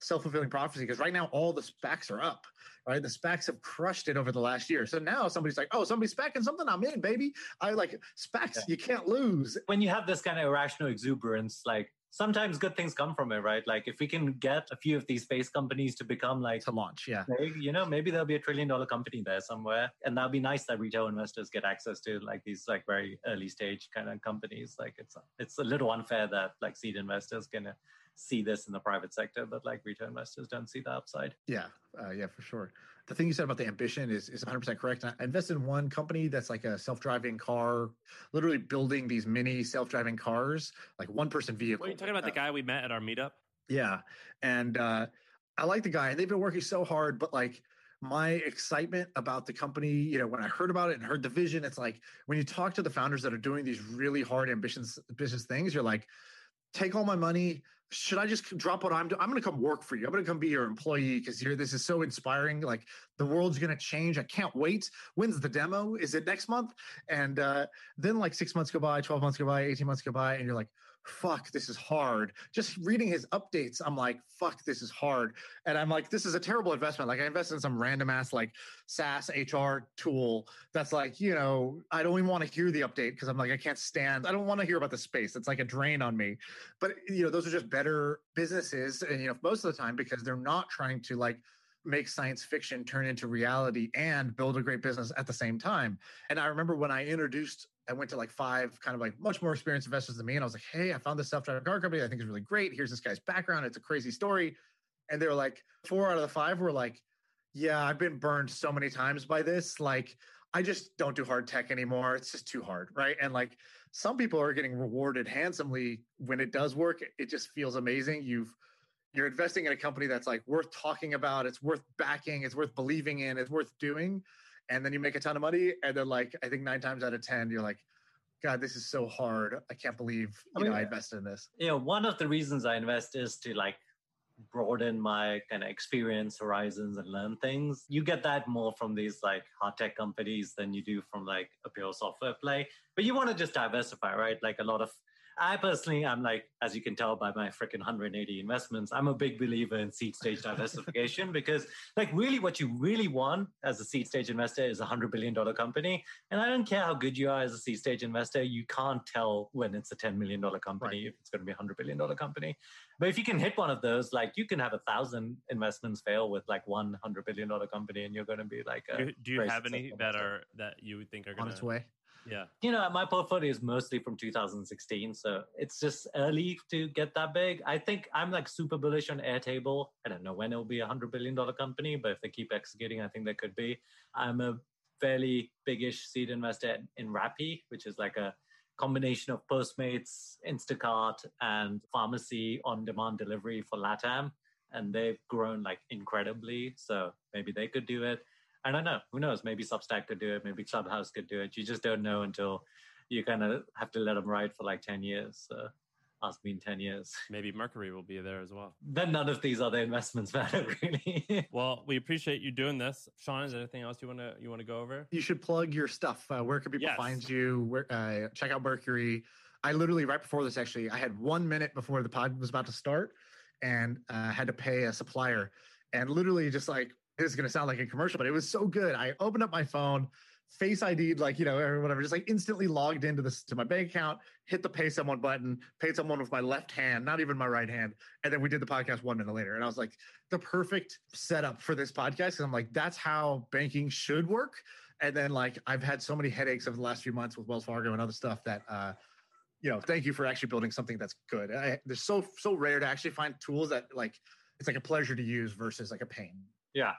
self-fulfilling prophecy because right now all the SPACs are up, right? The SPACs have crushed it over the last year. So now somebody's like, oh, somebody's SPACing something, I'm in, baby. I like SPACs, yeah. You can't lose. When you have this kind of irrational exuberance, like sometimes good things come from it, right? Like if we can get a few of these space companies to become like... To launch, yeah. Big, you know, maybe there'll be $1 trillion company there somewhere. And that'd be nice that retail investors get access to like these like very early stage kind of companies. Like it's a little unfair that like seed investors can see this in the private sector, but like retail investors don't see the upside. Yeah, yeah, for sure. The thing you said about the ambition is 100% correct. I invested in one company that's like a self-driving car, literally building these mini self-driving cars, like one-person vehicle. Were you talking about the guy we met at our meetup? Yeah, and I like the guy, and they've been working so hard, but like my excitement about the company, you know, when I heard about it and heard the vision, it's like when you talk to the founders that are doing these really hard ambitious things, you're like, take all my money. Should I just drop what I'm doing? I'm going to come work for you. I'm going to come be your employee because this is so inspiring. Like the world's going to change. I can't wait. When's the demo? Is it next month? And then like 6 months go by, 12 months go by, 18 months go by. And you're like, fuck, this is hard. Just reading his updates, I'm like, fuck, this is hard. And I'm like, this is a terrible investment. Like I invested in some random ass like SaaS HR tool that's like, you know, I don't even want to hear the update because I'm like, I don't want to hear about the space. It's like a drain on me. But, you know, those are just better businesses, and you know, most of the time because they're not trying to like make science fiction turn into reality and build a great business at the same time. And I remember when I went to like five kind of like much more experienced investors than me, and I was like, hey, I found this self-driving car company. I think it's really great. Here's this guy's background. It's a crazy story. And they were like, 4 out of the 5 were like, yeah, I've been burned so many times by this. Like, I just don't do hard tech anymore. It's just too hard, right? And like some people are getting rewarded handsomely when it does work. It just feels amazing. You're investing in a company that's like worth talking about. It's worth backing. It's worth believing in. It's worth doing. And then you make a ton of money. And then like, I think 9 times out of 10, you're like, God, this is so hard. I can't believe I invested in this. You know, one of the reasons I invest is to like broaden my kind of experience horizons and learn things. You get that more from these like hard tech companies than you do from like a pure software play. But you want to just diversify, right? Like I'm like, as you can tell by my freaking 180 investments, I'm a big believer in seed stage diversification because like really what you really want as a seed stage investor is $100 billion company. And I don't care how good you are as a seed stage investor, you can't tell when it's a $10 million company, right? If it's going to be $100 billion company. But if you can hit one of those, like you can have 1,000 investments fail with like $100 billion company, and you're going to be like, do you have any that you would think are going to on its way? Yeah. You know, my portfolio is mostly from 2016. So it's just early to get that big. I think I'm like super bullish on Airtable. I don't know when it'll be $100 billion company, but if they keep executing, I think they could be. I'm a fairly biggish seed investor in Rappi, which is like a combination of Postmates, Instacart, and pharmacy on-demand delivery for LATAM. And they've grown like incredibly. So maybe they could do it. I don't know. Who knows? Maybe Substack could do it. Maybe Clubhouse could do it. You just don't know until you kind of have to let them ride for like 10 years. So ask me in 10 years. Maybe Mercury will be there as well. Then none of these other investments matter, really. Well, we appreciate you doing this. Sean, is there anything else you want to go over? You should plug your stuff. Where can people find you? Where, check out Mercury. I literally, right before this, actually, I had 1 minute before the pod was about to start and had to pay a supplier. And literally just like, this is going to sound like a commercial, but it was so good. I opened up my phone, Face ID'd, like, you know, or whatever, just like instantly logged into to my bank account, hit the pay someone button, paid someone with my left hand, not even my right hand. And then we did the podcast 1 minute later. And I was like, the perfect setup for this podcast. And I'm like, that's how banking should work. And then like, I've had so many headaches over the last few months with Wells Fargo and other stuff that, you know, thank you for actually building something that's good. They're so rare to actually find tools that like, it's like a pleasure to use versus like a pain. Yeah.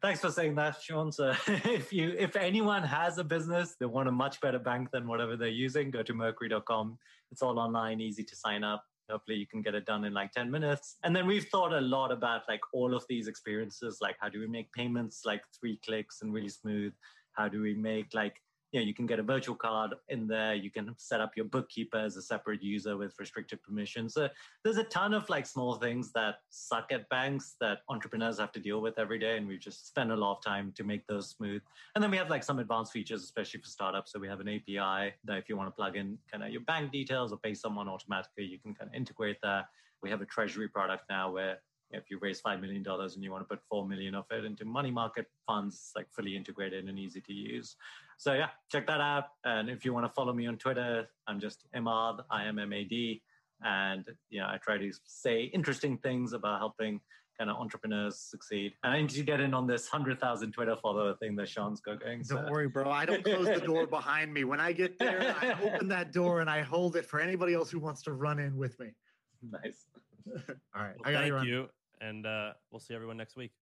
Thanks for saying that, Sean. So if anyone has a business, they want a much better bank than whatever they're using, go to mercury.com. It's all online, easy to sign up. Hopefully you can get it done in like 10 minutes. And then we've thought a lot about like all of these experiences, like how do we make payments like 3 clicks and really smooth? How do we make like, you know, you can get a virtual card in there. You can set up your bookkeeper as a separate user with restricted permissions. So there's a ton of like small things that suck at banks that entrepreneurs have to deal with every day. And we've just spent a lot of time to make those smooth. And then we have like some advanced features, especially for startups. So we have an API that if you want to plug in kind of your bank details or pay someone automatically, you can kind of integrate that. We have a treasury product now where if you raise $5 million and you want to put $4 million of it into money market funds, like fully integrated and easy to use. So yeah, check that out. And if you want to follow me on Twitter, I'm just Immad, I-M-M-A-D. And you know, I try to say interesting things about helping kind of entrepreneurs succeed. And I need to get in on this 100,000 Twitter follower thing that Sean's got going. So. Don't worry, bro. I don't close the door behind me. When I get there, I open that door and I hold it for anybody else who wants to run in with me. Nice. All right. Well, thank you. And we'll see everyone next week.